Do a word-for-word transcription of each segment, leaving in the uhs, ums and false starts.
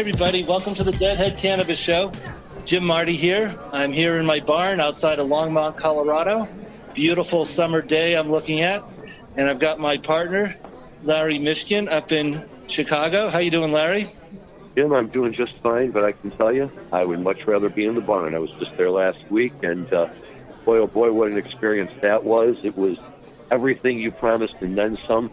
Everybody, welcome to the Deadhead Cannabis Show. Jim Marty here. I'm here in my barn outside of Longmont, Colorado. Beautiful summer day I'm looking at, and I've got my partner, Larry Mishkin, up in Chicago. How you doing, Larry? Jim, I'm doing just fine, but I can tell you, I would much rather be in the barn. I was just there last week, and uh, boy, oh boy, what an experience that was. It was everything you promised and then some.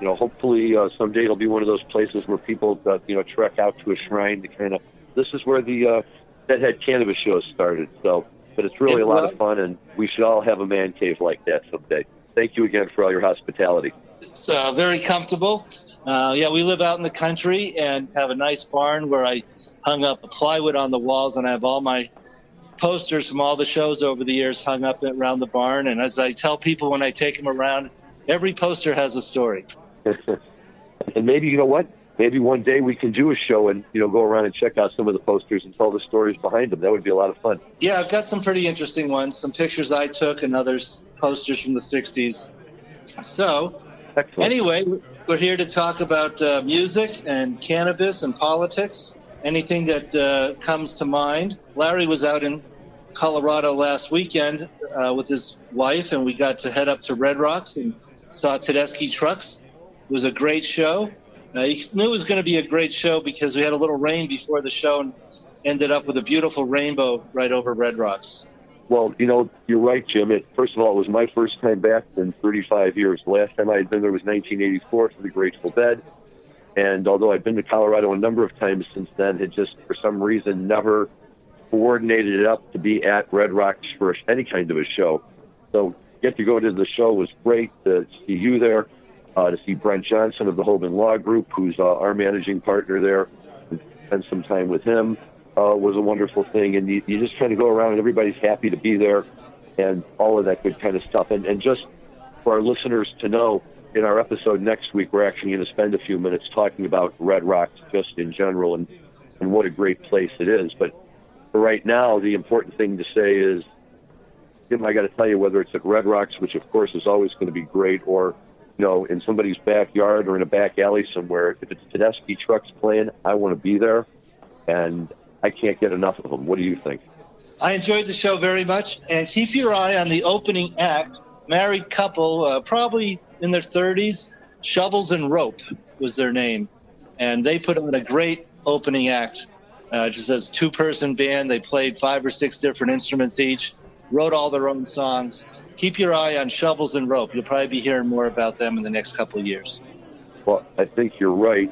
You know, hopefully uh, someday it'll be one of those places where people, uh, you know, trek out to a shrine to kind of, this is where the uh, Deadhead Cannabis Show started. So, but it's really it a lot was. of fun, and we should all have a man cave like that someday. Thank you again for all your hospitality. It's uh, very comfortable. Uh, yeah, we live out in the country and have a nice barn where I hung up plywood on the walls, and I have all my posters from all the shows over the years hung up around the barn. And as I tell people when I take them around, every poster has a story. And maybe, you know what, maybe one day we can do a show and, you know, go around and check out some of the posters and tell the stories behind them. That would be a lot of fun. Yeah, I've got some pretty interesting ones, some pictures I took and others, posters from the sixties. So, excellent. Anyway, we're here to talk about uh, music and cannabis and politics, anything that uh, comes to mind. Larry was out in Colorado last weekend uh, with his wife, and we got to head up to Red Rocks and saw Tedeschi Trucks. It was a great show. I knew it was going to be a great show because we had a little rain before the show and ended up with a beautiful rainbow right over Red Rocks. Well, you know, you're right, Jim. It, first of all, it was my first time back in thirty-five years. The last time I had been there was nineteen eighty-four for the Grateful Dead. And although I've been to Colorado a number of times since then, had just, for some reason, never coordinated it up to be at Red Rocks for any kind of a show. So get to go to the show was great to see you there. Uh, to see Brent Johnson of the Holman Law Group, who's uh, our managing partner there, and spend some time with him uh, was a wonderful thing. And you, you just kind of go around and everybody's happy to be there and all of that good kind of stuff. And, and just for our listeners to know, in our episode next week, we're actually going to spend a few minutes talking about Red Rocks just in general and, and what a great place it is. But for right now, the important thing to say is, Jim, I got to tell you, whether it's at Red Rocks, which of course is always going to be great, or you know, in somebody's backyard or in a back alley somewhere, if it's Tedeschi Trucks playing, I want to be there, and I can't get enough of them. What do you think? I enjoyed the show very much, and keep your eye on the opening act, married couple, uh, probably in their thirties, Shovels and Rope was their name, and they put on a great opening act, uh, just as a two-person band. They played five or six different instruments each, wrote all their own songs. Keep your eye on Shovels and Rope. You'll probably be hearing more about them in the next couple of years. Well, I think you're right.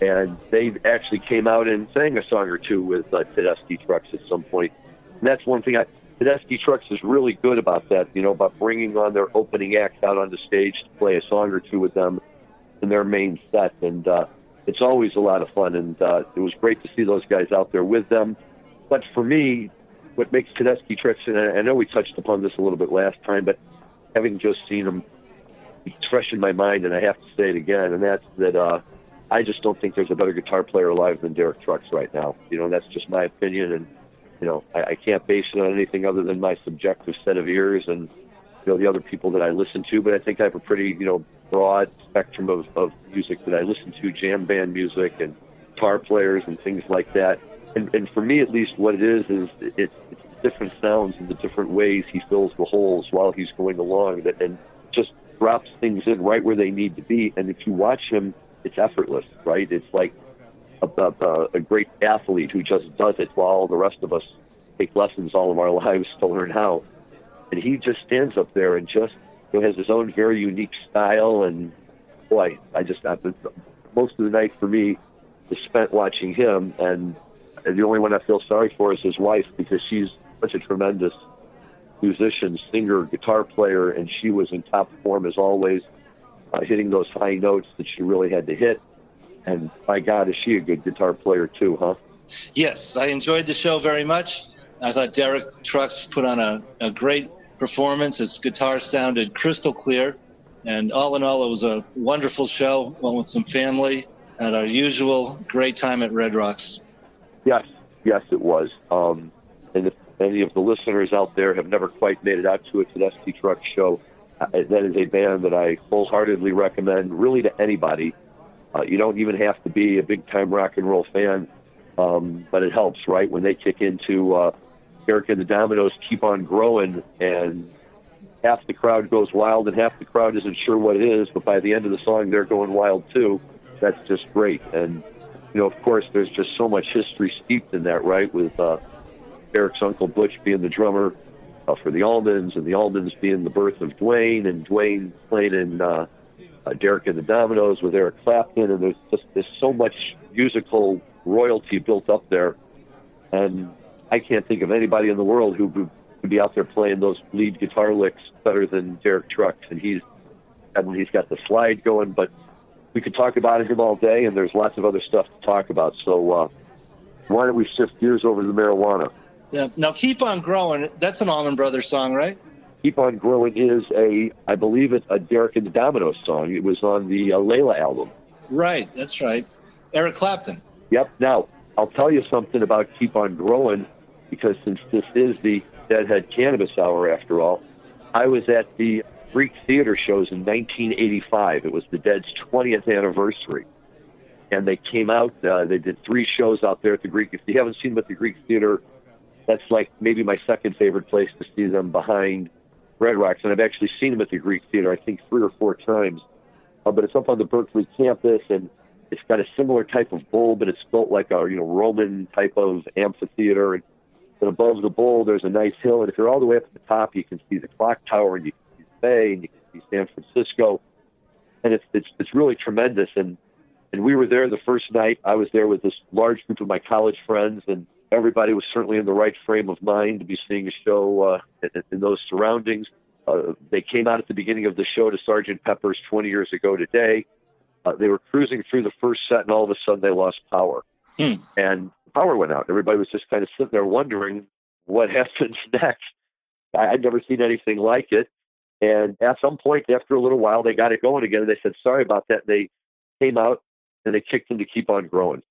And they actually came out and sang a song or two with uh, Tedeschi Trucks at some point. And that's one thing. I, Tedeschi Trucks is really good about that, you know, about bringing on their opening act out on the stage to play a song or two with them in their main set. And uh, it's always a lot of fun. And uh, it was great to see those guys out there with them. But for me, what makes Tedeschi Trucks, and I know we touched upon this a little bit last time, but having just seen them, it's fresh in my mind, and I have to say it again, and that's that uh, I just don't think there's a better guitar player alive than Derek Trucks right now. You know, that's just my opinion, and, you know, I, I can't base it on anything other than my subjective set of ears and, you know, the other people that I listen to, but I think I have a pretty, you know, broad spectrum of, of music that I listen to, jam band music and guitar players and things like that. And, and for me, at least, what it is, is it's, it's different sounds and the different ways he fills the holes while he's going along that, and just drops things in right where they need to be. And if you watch him, it's effortless, right? It's like a, a, a great athlete who just does it while the rest of us take lessons all of our lives to learn how. And he just stands up there and just, you know, has his own very unique style. And, boy, I just, I, most of the night for me is spent watching him, and the only one I feel sorry for is his wife, because she's such a tremendous musician, singer, guitar player, and she was in top form as always, uh, hitting those high notes that she really had to hit. And by God, is she a good guitar player too, huh? Yes, I enjoyed the show very much. I thought Derek Trucks put on a, a great performance. His guitar sounded crystal clear. And all in all, it was a wonderful show, one with some family, and our usual great time at Red Rocks. Yes, yes, it was. Um, and if any of the listeners out there have never quite made it out to a Tedeschi Trucks show, uh, that is a band that I wholeheartedly recommend, really to anybody. Uh, you don't even have to be a big-time rock and roll fan, um, but it helps, right? When they kick into uh, Eric and the Dominos Keep On Growing, and half the crowd goes wild and half the crowd isn't sure what it is, but by the end of the song, they're going wild too. That's just great. And, you know, of course, there's just so much history steeped in that, right? With uh, Eric's uncle Butch being the drummer uh, for the Allmans, and the Allmans being the birth of Dwayne, and Dwayne playing in uh, uh, Derek and the Dominos with Eric Clapton. And there's just there's so much musical royalty built up there. And I can't think of anybody in the world who could be out there playing those lead guitar licks better than Derek Trucks. And he's, I mean, he's got the slide going, but we could talk about him all day, and there's lots of other stuff to talk about. So uh, why don't we shift gears over to the marijuana? Yeah. Now, Keep On Growing, that's an Allman Brothers song, right? Keep On Growing is a, I believe it's a Derek and the Dominos song. It was on the uh, Layla album. Right, that's right. Eric Clapton. Yep. Now, I'll tell you something about Keep On Growing, because since this is the Deadhead Cannabis Hour, after all, I was at the Greek Theater shows in nineteen eighty-five. It was the Dead's twentieth anniversary. And they came out, uh, they did three shows out there at the Greek. If you haven't seen them at the Greek Theater, that's like maybe my second favorite place to see them, behind Red Rocks. And I've actually seen them at the Greek Theater, I think, three or four times. Uh, but it's up on the Berkeley campus, and it's got a similar type of bowl, but it's built like a you know Roman type of amphitheater. And above the bowl, there's a nice hill. And if you're all the way up at the top, you can see the clock tower, and you and you can see San Francisco, and it's, it's it's really tremendous. And and we were there the first night. I was there with this large group of my college friends, and everybody was certainly in the right frame of mind to be seeing a show uh, in, in those surroundings. Uh, they came out at the beginning of the show to Sergeant Pepper's twenty years ago today. Uh, they were cruising through the first set, and all of a sudden they lost power. Hmm. And power went out. Everybody was just kind of sitting there wondering what happens next. I, I'd never seen anything like it. And at some point, after a little while, they got it going again. And they said, sorry about that. And they came out and they kicked them to Keep On Growing.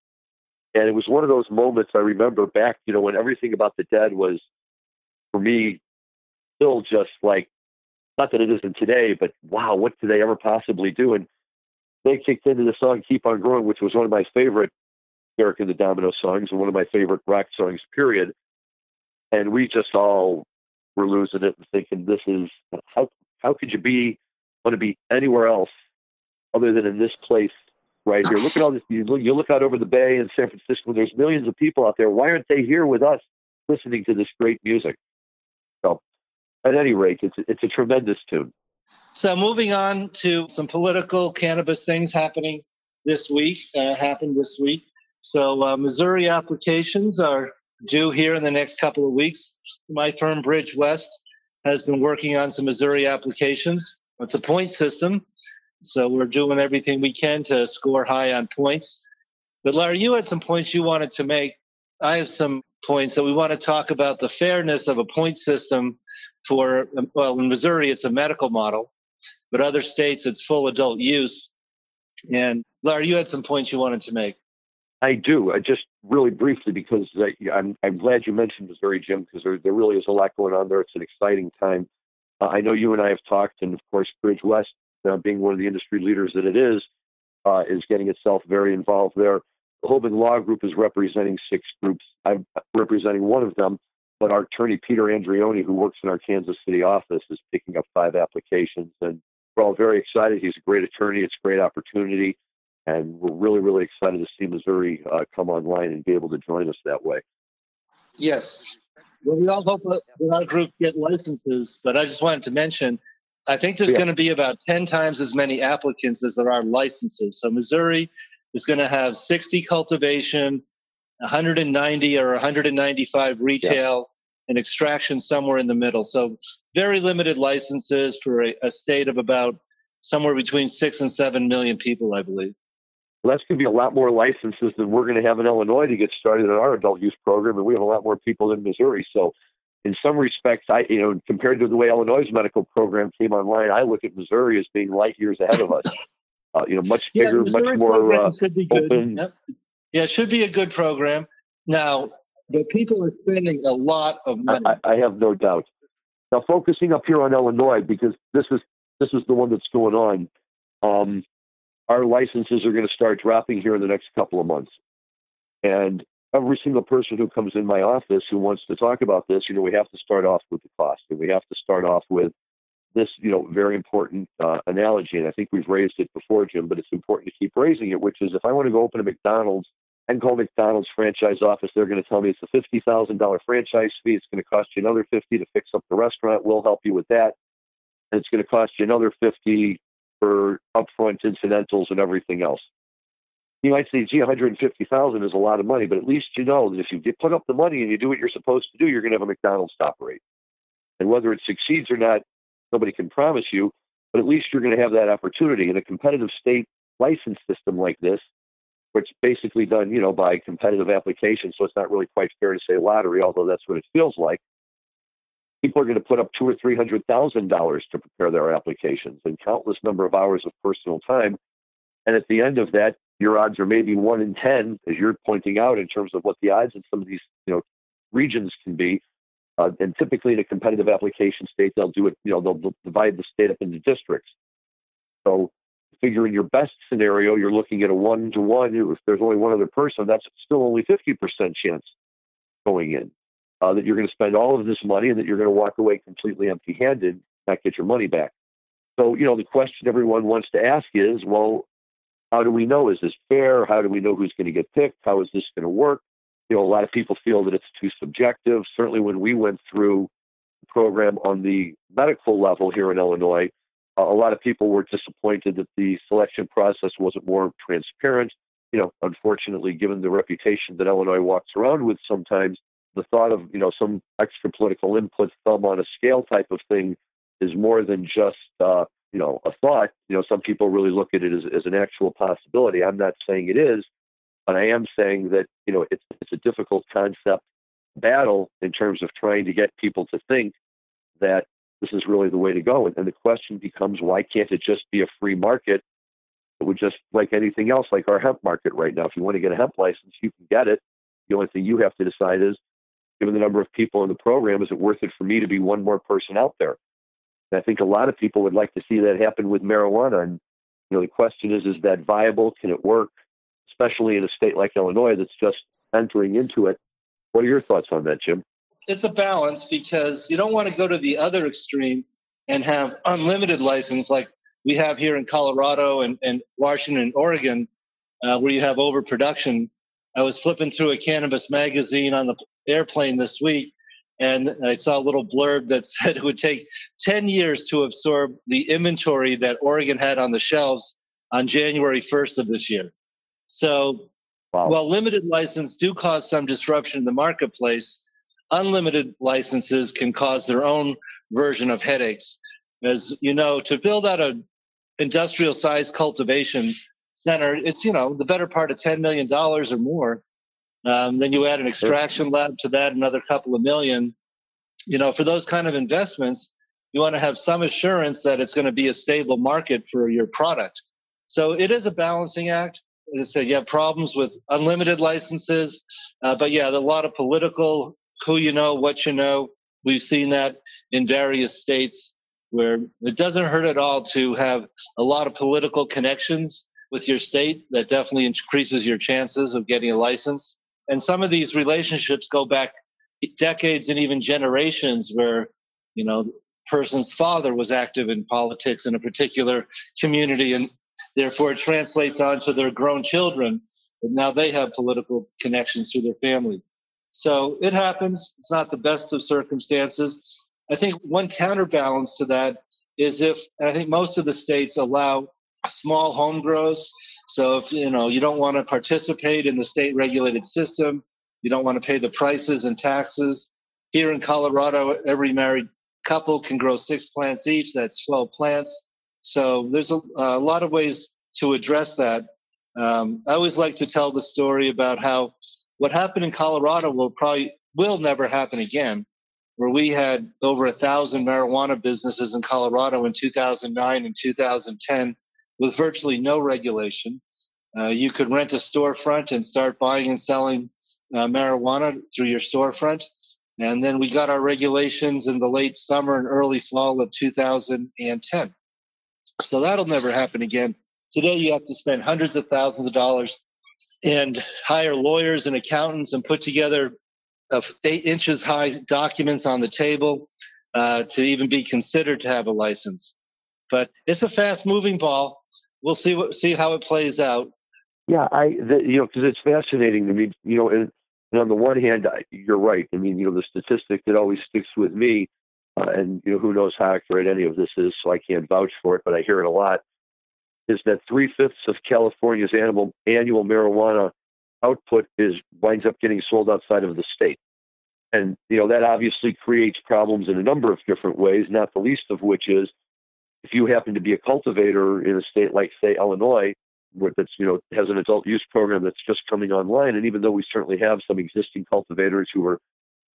And it was one of those moments I remember back, you know, when everything about the Dead was, for me, still just like, not that it isn't today, but wow, what could they ever possibly do? And they kicked into the song Keep On Growing, which was one of my favorite Derek and the Domino songs and one of my favorite rock songs, period. And we just all were losing it and thinking, this is, how how could you be want to be anywhere else other than in this place right here? Look at all this. You look, you look out over the bay in San Francisco. There's millions of people out there. Why aren't they here with us listening to this great music? So, at any rate, it's it's a tremendous tune. So, moving on to some political cannabis things happening this week. Uh, happened this week. So, uh, Missouri applications are due here in the next couple of weeks. My firm, Bridge West, has been working on some Missouri applications. It's a point system, so we're doing everything we can to score high on points. But, Larry, you had some points you wanted to make. I have some points that we want to talk about the fairness of a point system for, well, in Missouri, it's a medical model, but other states, it's full adult use. And, Larry, you had some points you wanted to make. I do. I just really briefly, because I, I'm, I'm glad you mentioned Missouri, Jim, because there, there really is a lot going on there. It's an exciting time. Uh, I know you and I have talked, and of course, Bridge West, uh, being one of the industry leaders that it is, uh, is getting itself very involved there. The Holman Law Group is representing six groups. I'm representing one of them, but our attorney, Peter Andreoni, who works in our Kansas City office, is picking up five applications, and we're all very excited. He's a great attorney. It's a great opportunity. And we're really, really excited to see Missouri uh, come online and be able to join us that way. Yes. Well, we all hope that our group get licenses, but I just wanted to mention, I think there's yeah. going to be about ten times as many applicants as there are licenses. So Missouri is going to have sixty cultivation, one hundred ninety or one hundred ninety-five retail, yeah. and extraction somewhere in the middle. So very limited licenses for a, a state of about somewhere between six and seven million people, I believe. Well, that's going to be a lot more licenses than we're going to have in Illinois to get started in our adult use program, and we have a lot more people in Missouri. So, in some respects, I you know, compared to the way Illinois' medical program came online, I look at Missouri as being light years ahead of us. Uh, you know, much bigger, yeah, much more uh, open. Yep. Yeah, it should be a good program. Now, the people are spending a lot of money. I, I have no doubt. Now, focusing up here on Illinois, because this is this is the one that's going on. Um, Our licenses are going to start dropping here in the next couple of months. And every single person who comes in my office who wants to talk about this, you know, we have to start off with the cost, and we have to start off with this, you know, very important uh, analogy. And I think we've raised it before, Jim, but it's important to keep raising it, which is if I want to go open a McDonald's and call McDonald's franchise office, they're going to tell me it's a fifty thousand dollars franchise fee. It's going to cost you another fifty to fix up the restaurant. We'll help you with that. And it's going to cost you another fifty for upfront incidentals and everything else. You might say, gee, one hundred fifty thousand dollars is a lot of money, but at least you know that if you put up the money and you do what you're supposed to do, you're going to have a McDonald's to operate. And whether it succeeds or not, nobody can promise you, but at least you're going to have that opportunity. In a competitive state license system like this, where it's basically done, you know, by competitive application, so it's not really quite fair to say lottery, although that's what it feels like. People are going to put up two or three hundred thousand dollars to prepare their applications and countless number of hours of personal time. And at the end of that, your odds are maybe one in ten, as you're pointing out, in terms of what the odds in some of these, you know, regions can be. Uh, and typically in a competitive application state, they'll do it, you know, they'll divide the state up into districts. So figure in your best scenario, you're looking at a one to one. If there's only one other person, that's still only fifty percent chance going in. Uh, that you're going to spend all of this money and that you're going to walk away completely empty-handed, not get your money back. So, you know, the question everyone wants to ask is, well, how do we know? Is this fair? How do we know who's going to get picked? How is this going to work? You know, a lot of people feel that it's too subjective. Certainly when we went through the program on the medical level here in Illinois, uh, a lot of people were disappointed that the selection process wasn't more transparent. You know, unfortunately, given the reputation that Illinois walks around with sometimes, the thought of, you know, some extra political input, thumb on a scale type of thing is more than just, uh, you know, a thought. You know, some people really look at it as, as an actual possibility. I'm not saying it is, but I am saying that, you know, it's, it's a difficult concept battle in terms of trying to get people to think that this is really the way to go. And, and the question becomes, why can't it just be a free market? It would just like anything else, like our hemp market right now. If you want to get a hemp license, you can get it. The only thing you have to decide is, given the number of people in the program, is it worth it for me to be one more person out there? And I think a lot of people would like to see that happen with marijuana. And, you know, the question is, is that viable? Can it work? Especially in a state like Illinois that's just entering into it. What are your thoughts on that, Jim? It's a balance, because you don't want to go to the other extreme and have unlimited license like we have here in Colorado and, and Washington and Oregon, uh, where you have overproduction. I was flipping through a cannabis magazine on the airplane this week, and I saw a little blurb that said it would take ten years to absorb the inventory that Oregon had on the shelves on January first of this year. So wow. While limited licenses do cause some disruption in the marketplace, unlimited licenses can cause their own version of headaches. As you know, to build out an industrial-sized cultivation center, it's, you know, the better part of ten million dollars or more. Um, then you add an extraction lab to that, another couple of million. You know, for those kind of investments, you want to have some assurance that it's going to be a stable market for your product. So it is a balancing act. As I said, you have problems with unlimited licenses, uh, but yeah, a lot of political, who you know, what you know. We've seen that in various states where it doesn't hurt at all to have a lot of political connections with your state. That definitely increases your chances of getting a license. And some of these relationships go back decades and even generations, where, you know, the person's father was active in politics in a particular community, and therefore it translates onto their grown children. But now they have political connections through their family. So it happens. It's not the best of circumstances. I think one counterbalance to that is if, and I think most of the states allow small home grows. So, if, you know, you don't want to participate in the state-regulated system, you don't want to pay the prices and taxes. Here in Colorado, every married couple can grow six plants each. That's twelve plants. So there's a, a lot of ways to address that. Um, I always like to tell the story about how what happened in Colorado will probably will never happen again, where we had over a thousand marijuana businesses in Colorado in two thousand nine and two thousand ten with virtually no regulation. Uh, you could rent a storefront and start buying and selling uh, marijuana through your storefront. And then we got our regulations in the late summer and early fall of two thousand ten. So that'll never happen again. Today, you have to spend hundreds of thousands of dollars and hire lawyers and accountants and put together of eight inches high documents on the table uh, to even be considered to have a license. But it's a fast-moving ball. We'll see what see how it plays out. Yeah, I the, you know because it's fascinating to me. You know, and, and on the one hand, I, you're right. I mean, you know, the statistic that always sticks with me, uh, and you know, who knows how accurate any of this is, so I can't vouch for it, but I hear it a lot, is that three-fifths of California's animal, annual marijuana output is winds up getting sold outside of the state. And, you know, that obviously creates problems in a number of different ways, not the least of which is if you happen to be a cultivator in a state like, say, Illinois, where that's, you know, has an adult use program that's just coming online. And even though we certainly have some existing cultivators who are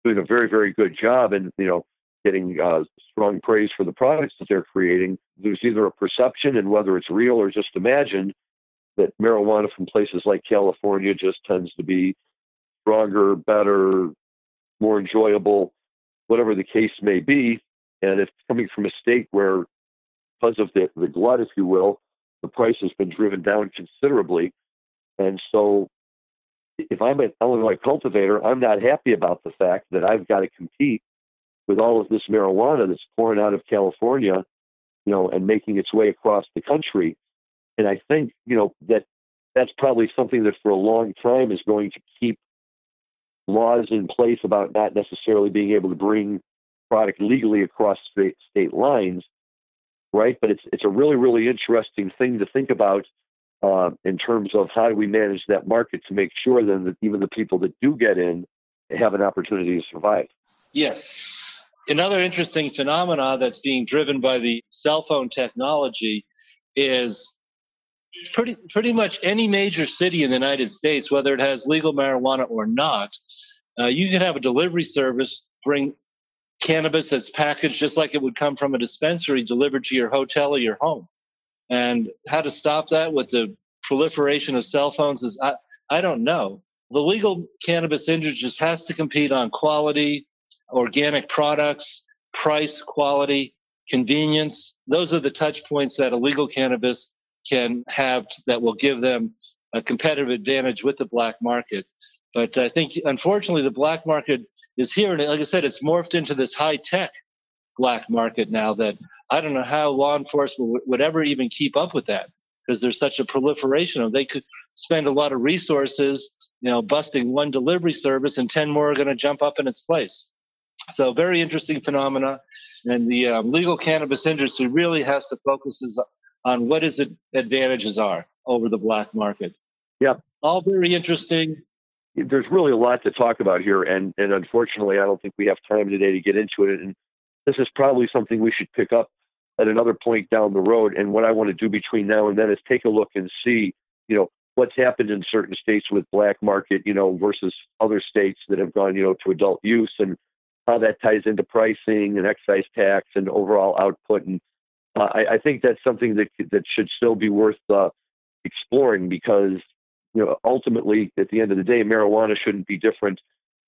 doing a very, very good job and, you know, getting uh, strong praise for the products that they're creating, there's either a perception, and whether it's real or just imagined, that marijuana from places like California just tends to be stronger, better, more enjoyable, whatever the case may be. And if coming from a state where, because of the, the glut, if you will, the price has been driven down considerably. And so if I'm an Illinois cultivator, I'm not happy about the fact that I've got to compete with all of this marijuana that's pouring out of California, you know, and making its way across the country. And I think, you know, that that's probably something that for a long time is going to keep laws in place about not necessarily being able to bring product legally across state, state lines, right? But it's it's a really, really interesting thing to think about uh, in terms of how do we manage that market to make sure then that even the people that do get in have an opportunity to survive. Yes. Another interesting phenomena that's being driven by the cell phone technology is pretty pretty much any major city in the United States, whether it has legal marijuana or not, uh, you can have a delivery service bring cannabis that's packaged just like it would come from a dispensary delivered to your hotel or your home. And how to stop that with the proliferation of cell phones is, I, I don't know. The legal cannabis industry just has to compete on quality, organic products, price, quality, convenience. Those are the touch points that illegal cannabis can have that will give them a competitive advantage with the black market. But I think, unfortunately, the black market is here. And like I said, it's morphed into this high-tech black market now that I don't know how law enforcement would ever even keep up with that, because there's such a proliferation of. They could spend a lot of resources, you know, busting one delivery service, and ten more are going to jump up in its place. So very interesting phenomena. And the um, legal cannabis industry really has to focus on on what his advantages are over the black market. Yeah. All very interesting. There's really a lot to talk about here. And, and unfortunately, I don't think we have time today to get into it. And this is probably something we should pick up at another point down the road. And what I want to do between now and then is take a look and see, you know, what's happened in certain states with black market, you know, versus other states that have gone, you know, to adult use, and how that ties into pricing and excise tax and overall output. And Uh, I, I think that's something that that should still be worth uh, exploring, because, you know, ultimately, at the end of the day, marijuana shouldn't be different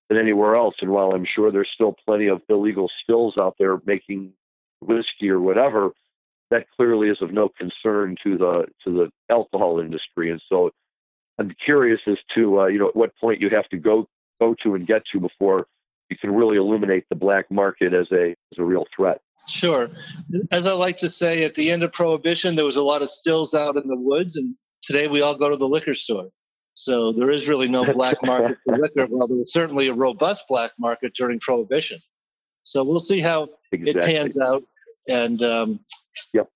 than anywhere else. And while I'm sure there's still plenty of illegal stills out there making whiskey or whatever, that clearly is of no concern to the to the alcohol industry. And so I'm curious as to, uh, you know, at what point you have to go go to and get to before you can really illuminate the black market as a as a real threat. Sure. As I like to say, at the end of Prohibition, there was a lot of stills out in the woods, and today we all go to the liquor store. So there is really no black market for liquor, while there was certainly a robust black market during Prohibition. So we'll see how exactly it pans out. And um, yep.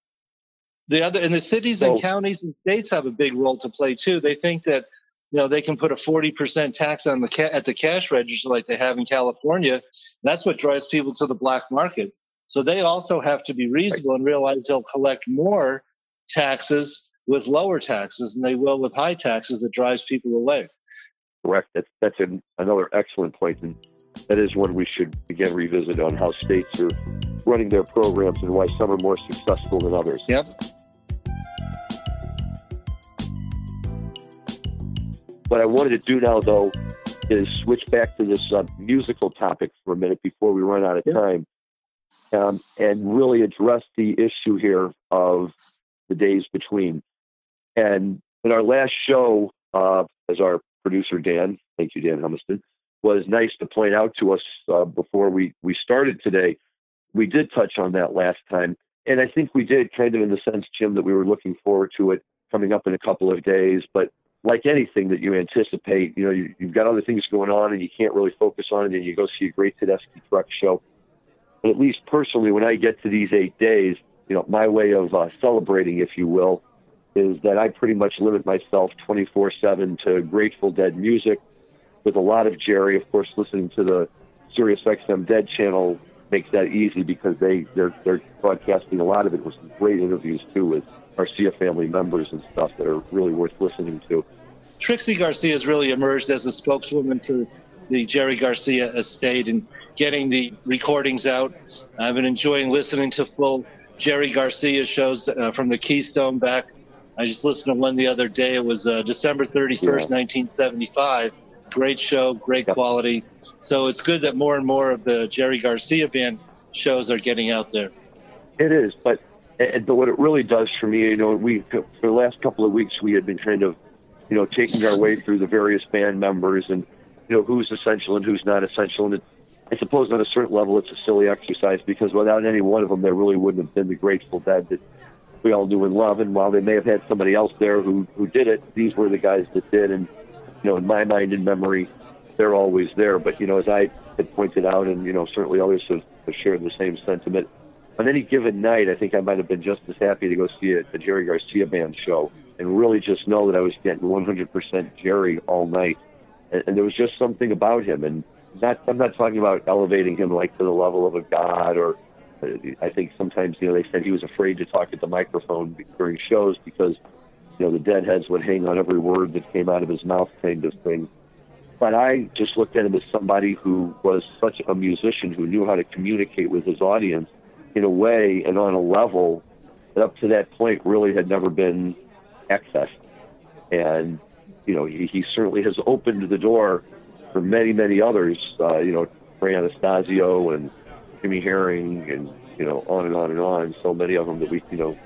the other, and the cities so, and counties and states have a big role to play too. They think that, you know, they can put a forty percent tax on the ca- at the cash register like they have in California. And that's what drives people to the black market. So they also have to be reasonable and realize they'll collect more taxes with lower taxes than they will with high taxes that drives people away. Correct. That's, that's an, another excellent point. And that is one we should, again, revisit on how states are running their programs and why some are more successful than others. Yep. What I wanted to do now, though, is switch back to this uh, musical topic for a minute before we run out of yeah. time, um, and really address the issue here of the days between. And in our last show, uh, as our producer, Dan, thank you, Dan Humiston, was nice to point out to us uh, before we, we started today, we did touch on that last time. And I think we did kind of in the sense, Jim, that we were looking forward to it coming up in a couple of days, but like anything that you anticipate, you know, you, you've got other things going on and you can't really focus on it, and you go see a great Tedeschi Trucks show. But at least personally, when I get to these eight days, you know, my way of uh, celebrating, if you will, is that I pretty much limit myself twenty-four seven to Grateful Dead music with a lot of Jerry. Of course, listening to the SiriusXM Dead channel makes that easy because they, they're, they're broadcasting a lot of it with some great interviews, too, with Garcia family members and stuff that are really worth listening to. Trixie Garcia has really emerged as a spokeswoman to the Jerry Garcia estate and getting the recordings out. I've been enjoying listening to full Jerry Garcia shows uh, from the Keystone back. I just listened to one the other day. It was uh, December thirty-first, yeah. nineteen seventy-five. Great show, great yeah. quality. So it's good that more and more of the Jerry Garcia band shows are getting out there. It is, but... But what it really does for me, you know, we for the last couple of weeks we had been kind of, you know, taking our way through the various band members and, you know, who's essential and who's not essential. And it, I suppose on a certain level it's a silly exercise because without any one of them there really wouldn't have been the Grateful Dead that we all knew and loved. And while they may have had somebody else there who, who did it, these were the guys that did. And, you know, in my mind and memory, they're always there. But, you know, as I had pointed out, and, you know, certainly others have, have shared the same sentiment, on any given night, I think I might have been just as happy to go see a, a Jerry Garcia band show and really just know that I was getting one hundred percent Jerry all night. And, and there was just something about him. And not, I'm not talking about elevating him like to the level of a god or uh, I think sometimes, you know, they said he was afraid to talk at the microphone during shows because, you know, the Deadheads would hang on every word that came out of his mouth kind of thing. But I just looked at him as somebody who was such a musician who knew how to communicate with his audience in a way and on a level that up to that point really had never been accessed. And, you know, he, he certainly has opened the door for many, many others, uh, you know, for Anastasio and Jimmy Herring and, you know, on and on and on. So many of them that we, you know,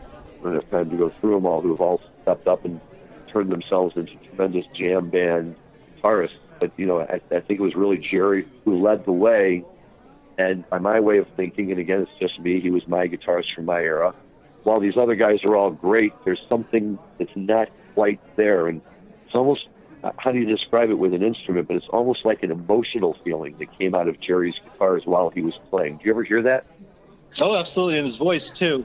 don't have time to go through them all, who have all stepped up and turned themselves into tremendous jam band guitarists. But, you know, I, I think it was really Jerry who led the way. And by my way of thinking, and again, it's just me, he was my guitarist from my era. While these other guys are all great, there's something that's not quite there. And it's almost, how do you describe it with an instrument, but it's almost like an emotional feeling that came out of Jerry's guitars while he was playing. Do you ever hear that? Oh, absolutely, and his voice, too.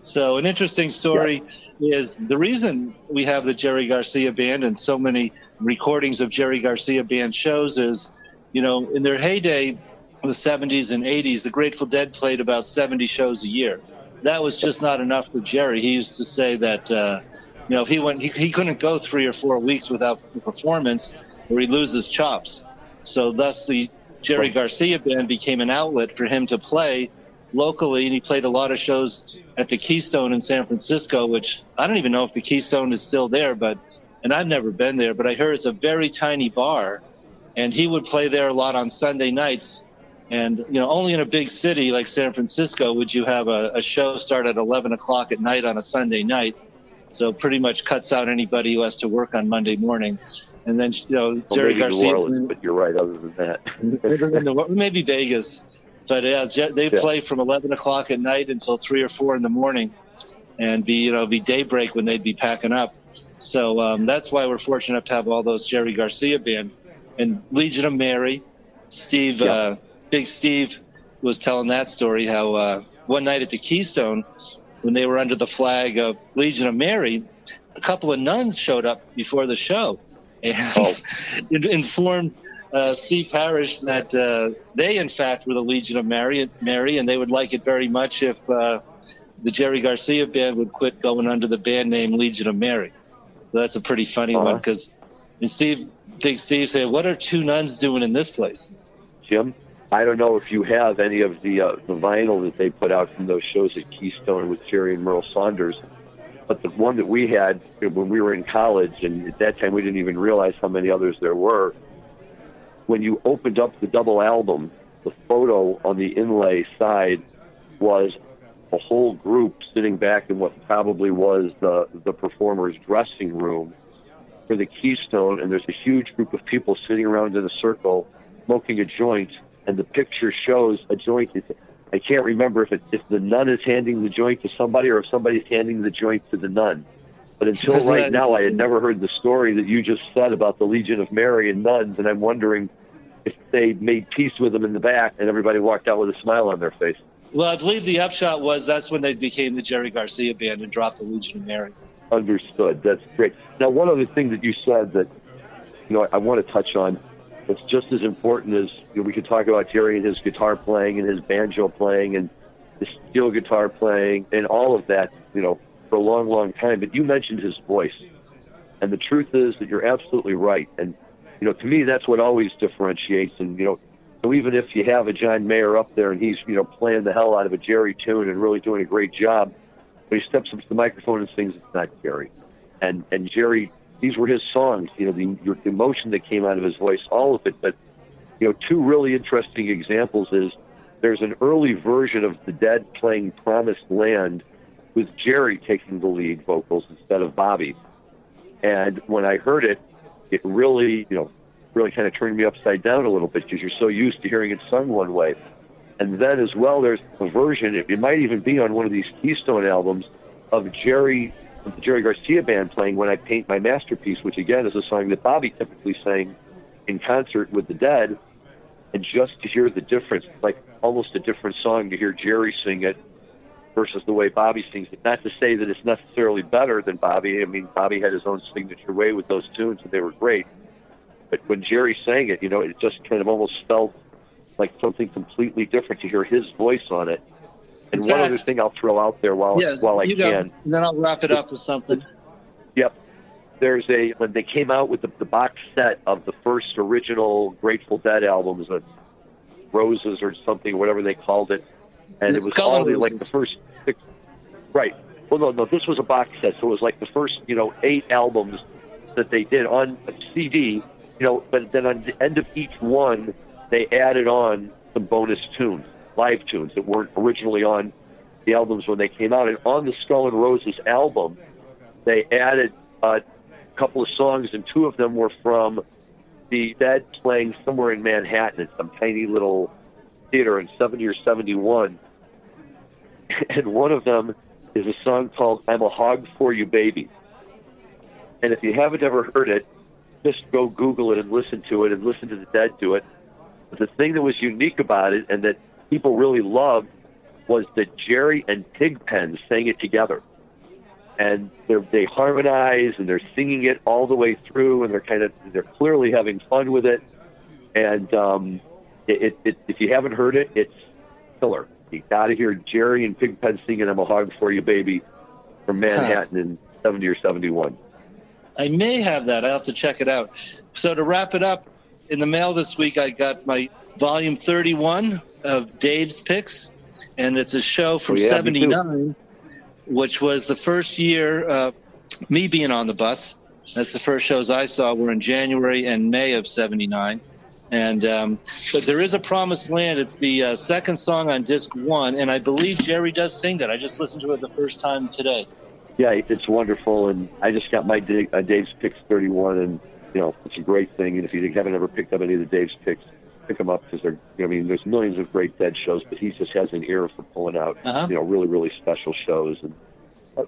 So an interesting story yeah. is the reason we have the Jerry Garcia Band and so many recordings of Jerry Garcia Band shows is, you know, in their heyday, the seventies and eighties, the Grateful Dead played about seventy shows a year. That was just not enough for Jerry. He used to say that, uh, you know, if he went, he, he couldn't go three or four weeks without a performance or he'd lose his chops. So thus the Jerry Garcia Band became an outlet for him to play locally, and he played a lot of shows at the Keystone in San Francisco, which I don't even know if the Keystone is still there, but and I've never been there, but I heard it's a very tiny bar, and he would play there a lot on Sunday nights. And, you know, only in a big city like San Francisco would you have a, a show start at eleven o'clock at night on a Sunday night. So pretty much cuts out anybody who has to work on Monday morning. And then, you know, well, Jerry Garcia. New Orleans, but you're right, other than that. other than the, maybe Vegas. But yeah, they yeah. play from eleven o'clock at night until three or four in the morning and be, you know, be daybreak when they'd be packing up. So um, that's why we're fortunate to have all those Jerry Garcia Band. And Legion of Mary, Steve. Yeah. Uh, Big Steve was telling that story how uh, one night at the Keystone, when they were under the flag of Legion of Mary, a couple of nuns showed up before the show and oh. informed uh, Steve Parrish that uh, they, in fact, were the Legion of Mary, Mary, and they would like it very much if uh, the Jerry Garcia band would quit going under the band name Legion of Mary. So that's a pretty funny uh-huh. one, because Steve, Big Steve said, what are two nuns doing in this place? Jim, I don't know if you have any of the uh, the vinyl that they put out from those shows at Keystone with Jerry and Merle Saunders, but the one that we had when we were in college, and at that time we didn't even realize how many others there were, when you opened up the double album, the photo on the inlay side was a whole group sitting back in what probably was the, the performer's dressing room for the Keystone, and there's a huge group of people sitting around in a circle smoking a joint, and the picture shows a joint. I can't remember if, it, if the nun is handing the joint to somebody or if somebody's handing the joint to the nun. But until Isn't right that... now, I had never heard the story that you just said about the Legion of Mary and nuns, and I'm wondering if they made peace with them in the back and everybody walked out with a smile on their face. Well, I believe the upshot was that's when they became the Jerry Garcia band and dropped the Legion of Mary. Understood. That's great. Now, one other thing that you said that, you know, I, I want to touch on, it's just as important as, you know, we could talk about Jerry and his guitar playing and his banjo playing and his steel guitar playing and all of that, you know, for a long, long time. But you mentioned his voice. And the truth is that you're absolutely right. And, you know, to me, that's what always differentiates. And, you know, so even if you have a John Mayer up there and he's, you know, playing the hell out of a Jerry tune and really doing a great job, but he steps up to the microphone and sings, it's not Jerry. And and Jerry, these were his songs, you know, the, the emotion that came out of his voice, all of it. But, you know, two really interesting examples is there's an early version of The Dead playing Promised Land with Jerry taking the lead vocals instead of Bobby. And when I heard it, it really, you know, really kind of turned me upside down a little bit because you're so used to hearing it sung one way. And then as well, there's a version, it, it might even be on one of these Keystone albums, of Jerry, of the Jerry Garcia band playing When I Paint My Masterpiece, which again is a song that Bobby typically sang in concert with the Dead. And just to hear the difference, like almost a different song to hear Jerry sing it versus the way Bobby sings it. Not to say that it's necessarily better than Bobby. I mean, Bobby had his own signature way with those tunes and they were great. But when Jerry sang it, you know, it just kind of almost felt like something completely different to hear his voice on it. And exactly. One other thing I'll throw out there while yeah, while I you know, can. And then I'll wrap it up with something. Yep. There's a, when they came out with the, the box set of the first original Grateful Dead albums, uh, Roses or something, whatever they called it. And, and it was all the, like the first six. Right. Well, no, no, this was a box set. So it was like the first, you know, eight albums that they did on a C D. You know, but then on the end of each one, they added on some bonus tunes, live tunes that weren't originally on the albums when they came out. And on the Skull and Roses album, they added a couple of songs, and two of them were from the Dead playing somewhere in Manhattan at some tiny little theater in seventy or seventy-one. And one of them is a song called I'm a Hog for You, Baby. And if you haven't ever heard it, just go Google it and listen to it and listen to the Dead do it. But the thing that was unique about it and that people really loved was that Jerry and Pigpen sang it together. And they harmonize and they're singing it all the way through, and they're kind of, they're clearly having fun with it. And um, it, it, it, if you haven't heard it, it's killer. You gotta hear Jerry and Pigpen singing I'm a Hog for You, Baby from Manhattan huh. in seventy or seventy-one. I may have that. I'll have to check it out. So to wrap it up, in the mail this week, I got my volume thirty-one of Dave's Picks, and it's a show from oh, yeah, seventy-nine, which was the first year uh, me being on the bus. That's the first shows I saw were in January and May of seventy-nine. And um, but there is a Promised Land. It's the uh, second song on disc one, and I believe Jerry does sing that. I just listened to it the first time today. Yeah, it's wonderful, and I just got my D- uh, Dave's Picks thirty-one, and, you know, it's a great thing. And if you haven't ever picked up any of the Dave's Picks, pick them up, because they're, you know, I mean, there's millions of great Dead shows, but he just has an ear for pulling out, uh-huh. you know, really, really special shows, and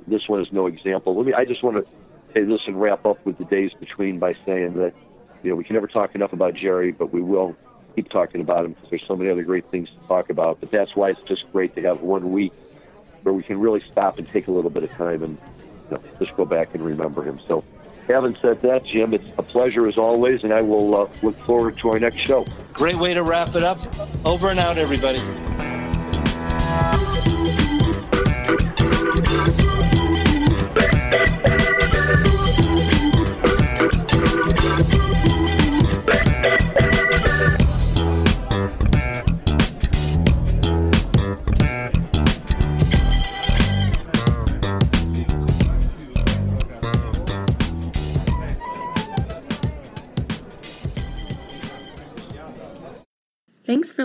this one is no example. Let me, I just want to say this and wrap up with the days between by saying that, you know, we can never talk enough about Jerry, but we will keep talking about him, because there's so many other great things to talk about. But that's why it's just great to have one week where we can really stop and take a little bit of time and, you know, just go back and remember him. So, having said that, Jim, it's a pleasure as always, and I will uh, look forward to our next show. Great way to wrap it up. Over and out, everybody. Thanks for